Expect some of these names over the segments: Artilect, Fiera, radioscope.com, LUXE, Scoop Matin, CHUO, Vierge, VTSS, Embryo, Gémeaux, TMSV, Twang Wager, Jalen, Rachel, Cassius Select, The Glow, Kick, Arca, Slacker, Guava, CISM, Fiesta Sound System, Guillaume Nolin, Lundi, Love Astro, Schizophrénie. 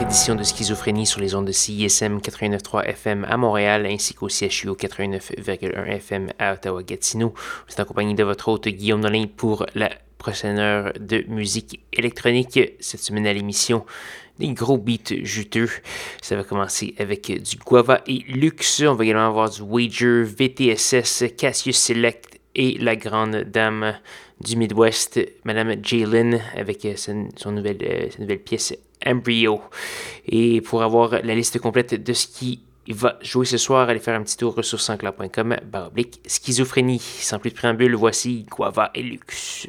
Édition de Schizophrénie sur les ondes de CISM 89.3 FM à Montréal ainsi qu'au CHUO 89.1 FM à Ottawa-Gatineau. Vous êtes en compagnie de votre hôte Guillaume Nolin pour la prochaine heure de musique électronique. Cette semaine à l'émission, des gros beats juteux. Ça va commencer avec du Guava et LUXE. On va également avoir du Wager, VTSS, Cassius Select et la grande dame du Midwest, Madame Jalen, avec sa nouvelle pièce Embryo. Et pour avoir la liste complète de ce qui va jouer ce soir, allez faire un petit tour ressourcesencla.com/schizophrénie. Sans plus de préambule, voici Guava et Luxe.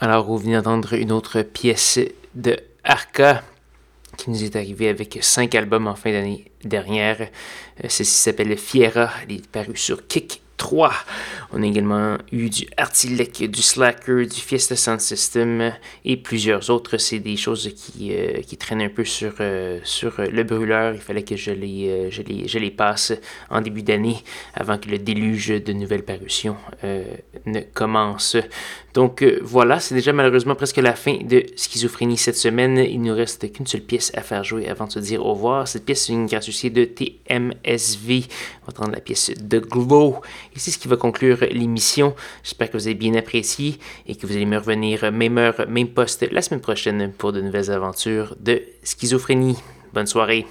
Alors, vous venez d'entendre une autre pièce de Arca qui nous est arrivée avec 5 albums en fin d'année dernière. Celle-ci s'appelle Fiera, elle est parue sur Kick 3. On a également eu du Artilect, du Slacker, du Fiesta Sound System et plusieurs autres. C'est des choses qui traînent un peu sur le brûleur. Il fallait que je les passe en début d'année avant que le déluge de nouvelles parutions ne commence. Donc voilà, c'est déjà malheureusement presque la fin de Schizophrénie cette semaine. Il ne nous reste qu'une seule pièce à faire jouer avant de se dire au revoir. Cette pièce est une gratuité de TMSV. On va prendre la pièce The Glow. Et c'est ce qui va conclure l'émission. J'espère que vous avez bien apprécié et que vous allez me revenir même heure, même poste la semaine prochaine pour de nouvelles aventures de Schizophrénie. Bonne soirée.